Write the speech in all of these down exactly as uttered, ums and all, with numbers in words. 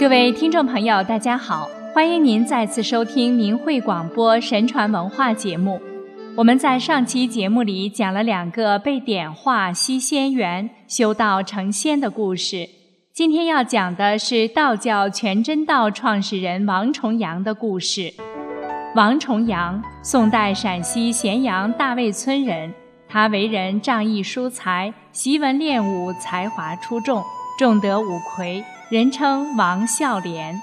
各位听众朋友，大家好，欢迎您再次收听明慧广播神传文化节目。我们在上期节目里讲了两个被点化西仙缘、修道成仙的故事。今天要讲的是道教全真道创始人王重阳的故事。王重阳，宋代陕西咸阳大卫村人，他为人仗义疏财，习文练武，才华出众，重得五魁，人称王孝廉。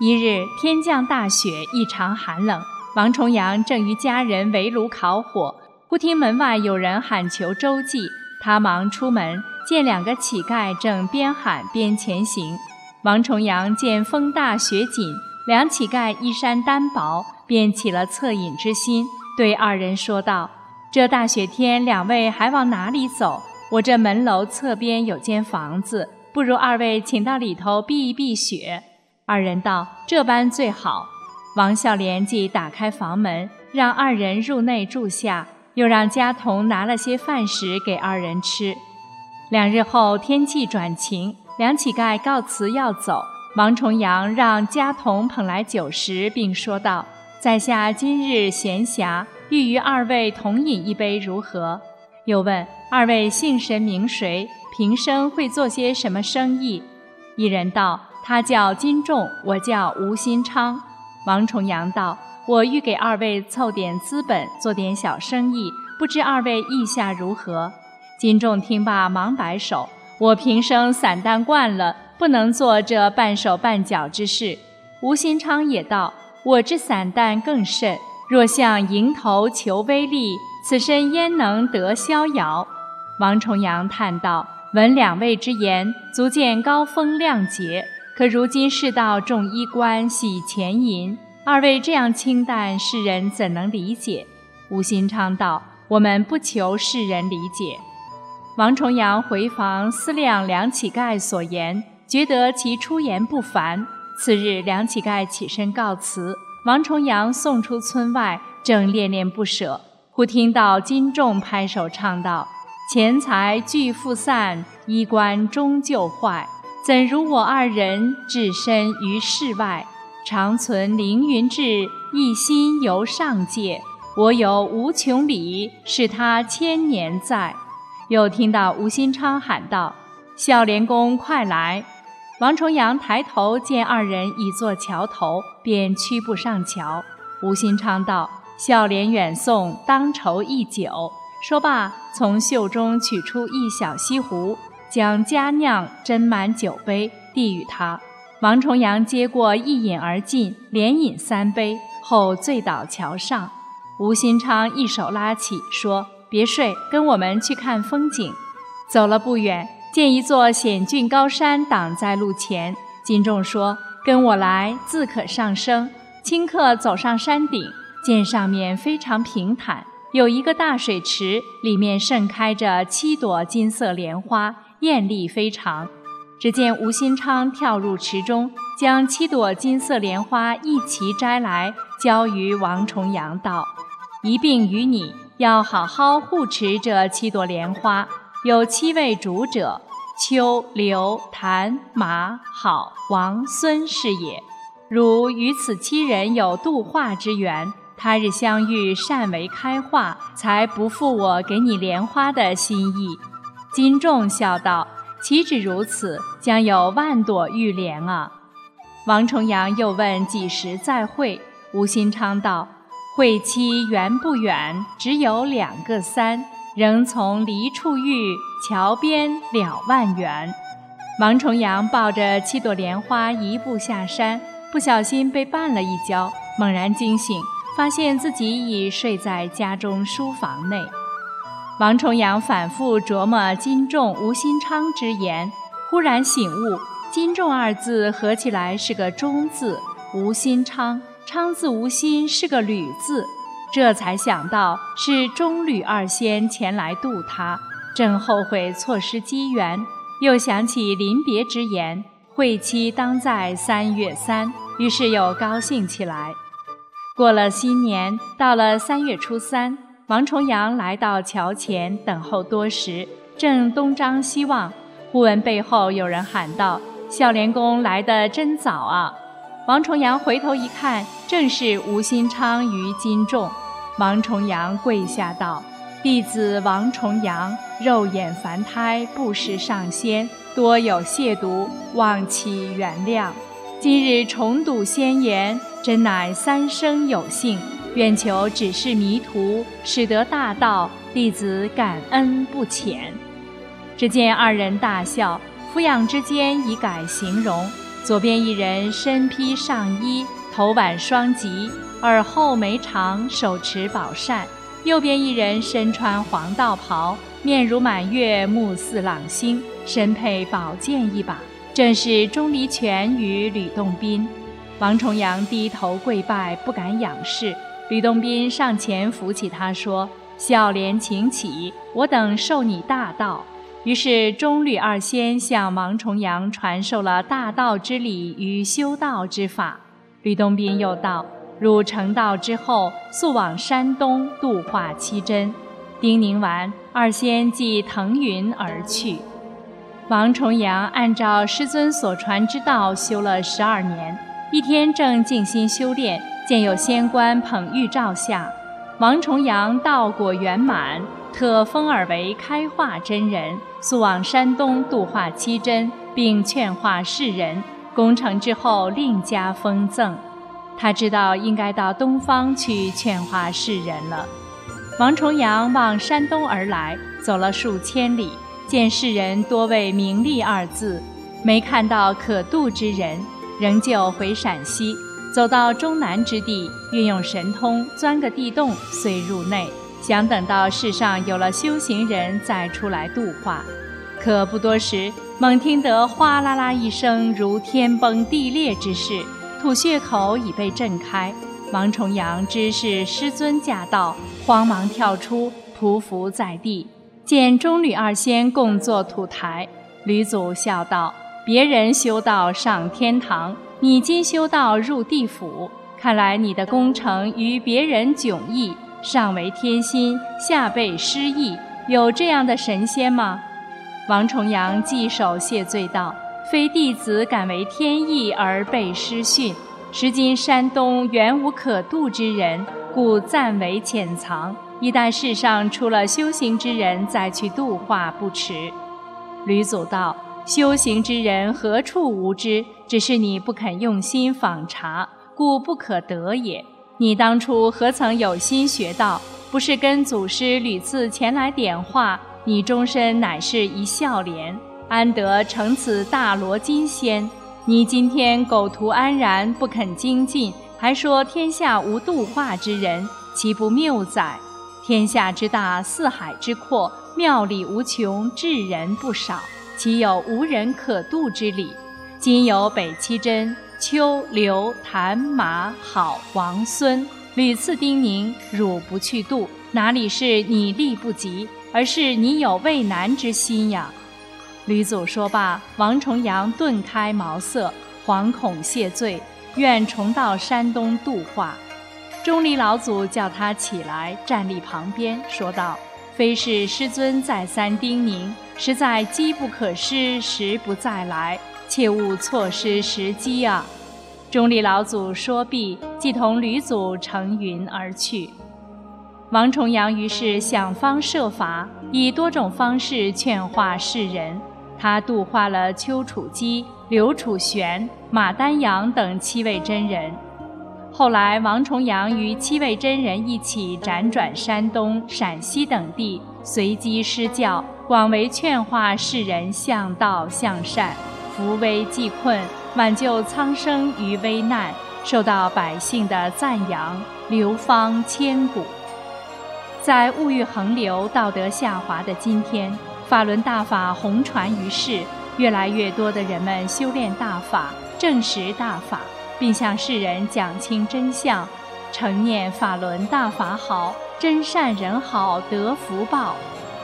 一日天降大雪，异常寒冷，王重阳正与家人围炉烤火，忽听门外有人喊求周济，他忙出门，见两个乞丐正边喊边前行。王重阳见风大雪紧，两乞丐衣衫单薄，便起了恻隐之心，对二人说道：这大雪天，两位还往哪里走？我这门楼侧边有间房子，不如二位请到里头避一避雪。二人道：这般最好。王孝廉即打开房门，让二人入内住下，又让家童拿了些饭食给二人吃。两日后天气转晴，两乞丐告辞要走，王重阳让家童捧来酒食，并说道：在下今日闲暇，欲与二位同饮一杯如何？又问二位姓甚名谁，平生会做些什么生意？一人道：他叫金仲，我叫吴新昌。王重阳道：我欲给二位凑点资本，做点小生意，不知二位意下如何？金仲听罢忙摆手：我平生散淡惯了，不能做这半手半脚之事。吴新昌也道：我之散淡更甚，若向蝇头求微利，此身焉能得逍遥？王重阳叹道：闻两位之言，足见高风亮节，可如今世道重衣冠，喜钱银，二位这样清淡，世人怎能理解？吴新昌道：我们不求世人理解。王重阳回房思量两乞丐所言，觉得其出言不凡。次日两乞丐起身告辞，王重阳送出村外，正恋恋不舍，忽听到金仲拍手唱道：钱财俱复散，衣冠终究坏，怎如我二人置身于世外？常存凌云志，一心游上界，我有无穷理，是他千年在。又听到吴新昌喊道：孝廉公快来！王重阳抬头见二人已坐桥头，便屈步上桥。吴新昌道：孝廉远送，当酬一酒。说罢，从袖中取出一小西壶，将佳酿斟满酒杯，递与他。王重阳接过，一饮而尽，连饮三杯后醉倒桥上。吴新昌一手拉起，说：别睡，跟我们去看风景。走了不远，见一座险峻高山挡在路前，金仲说：跟我来，自可上升。顷刻走上山顶，见上面非常平坦，有一个大水池，里面盛开着七朵金色莲花，艳丽非常。只见吴新昌跳入池中，将七朵金色莲花一齐摘来，交于王重阳道：一并与你，要好好护持这七朵莲花，有七位主者，丘、刘、谭、马、郝、王、孙是也。如与此七人有度化之缘，他日相遇，善为开化，才不负我给你莲花的心意。金仲笑道：岂止如此，将有万朵玉莲啊！王重阳又问几时再会，吴新昌道：会期远不远，只有两个三，仍从离处遇，桥边了万缘。王重阳抱着七朵莲花一步下山，不小心被绊了一跤，猛然惊醒，发现自己已睡在家中书房内。王重阳反复琢磨金仲、吴新昌之言，忽然醒悟，金仲二字合起来是个忠字，吴新昌昌字无心是个吕字，这才想到是中吕二仙前来度他，正后悔错失机缘，又想起临别之言，会期当在三月三，于是又高兴起来。过了新年，到了三月初三，王重阳来到桥前等候多时，正东张西望，忽闻背后有人喊道：孝廉公来得真早啊！”王重阳回头一看，正是吴新昌与金仲。王重阳跪下道：“弟子王重阳，肉眼凡胎，不识上仙，多有亵渎，望其原谅。今日重睹仙言，真乃三生有幸。愿求指示迷途，使得大道，弟子感恩不浅。”只见二人大笑，俯仰之间已改形容。左边一人身披上衣，头挽双髻，耳后眉长，手持宝扇；右边一人身穿黄道袍，面如满月，目似朗星，身佩宝剑一把，正是钟离权与吕洞宾。王重阳低头跪拜，不敢仰视。吕洞宾上前扶起他说：“孝廉，请起，我等受你大道。”于是钟吕二仙向王重阳传授了大道之理与修道之法。吕洞宾又道：“汝成道之后，速往山东度化七真。”叮咛完，二仙即腾云而去。王重阳按照师尊所传之道修了十二年，一天正静心修炼，见有仙官捧玉照下，王重阳道果圆满，特封尔为开化真人，速往山东度化七真，并劝化世人。功成之后，另加封赠。他知道应该到东方去劝化世人了。王重阳往山东而来，走了数千里，见世人多为名利二字，没看到可度之人，仍旧回陕西，走到终南之地，运用神通钻个地洞，遂入内，想等到世上有了修行人再出来度化。可不多时，猛听得哗啦啦一声，如天崩地裂之势，吐血口已被震开。王重阳知是师尊驾到，慌忙跳出，匍匐在地，见钟吕二仙共坐土台。吕祖笑道：“别人修道上天堂，你今修道入地府，看来你的功成与别人迥异，上为天心，下被失意，有这样的神仙吗？”王重阳稽首谢罪道：“非弟子敢为天意而被师训，时今山东原无可度之人，故暂为潜藏，一旦世上出了修行之人，再去度化不迟。”吕祖道：“修行之人何处无知？只是你不肯用心访察，故不可得也。你当初何曾有心学道？不是跟祖师屡次前来点化，你终身乃是一孝廉，安得成此大罗金仙？你今天苟图安然，不肯精进，还说天下无度化之人，岂不谬哉？天下之大，四海之阔，妙理无穷，智人不少，岂有无人可度之理？今有北七真、丘、刘、谭、马、郝、王、孙屡次叮咛，汝不去度，哪里是你力不及，而是你有畏难之心呀！”吕祖说罢，王重阳顿开茅塞，惶恐谢罪，愿重到山东度化。钟离老祖叫他起来，站立旁边，说道：“非是师尊再三叮咛，实在机不可失，时不再来，切勿错失时机啊！”钟离老祖说毕，即同吕祖乘云而去。王重阳于是想方设法，以多种方式劝化世人。他度化了丘处机、刘楚玄、马丹阳等七位真人。后来王重阳与七位真人一起辗转山东、陕西等地，随机施教，广为劝化世人向道向善，扶危济困，挽救苍生于危难，受到百姓的赞扬，流芳千古。在物欲横流、道德下滑的今天，法轮大法红传于世，越来越多的人们修炼大法，证实大法，并向世人讲清真相，承念法轮大法好，真善人好，得福报。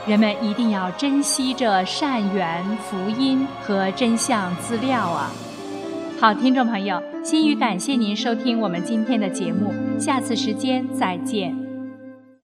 人们一定要珍惜这善缘、福音和真相资料啊！好，听众朋友，心语感谢您收听我们今天的节目，下次时间再见。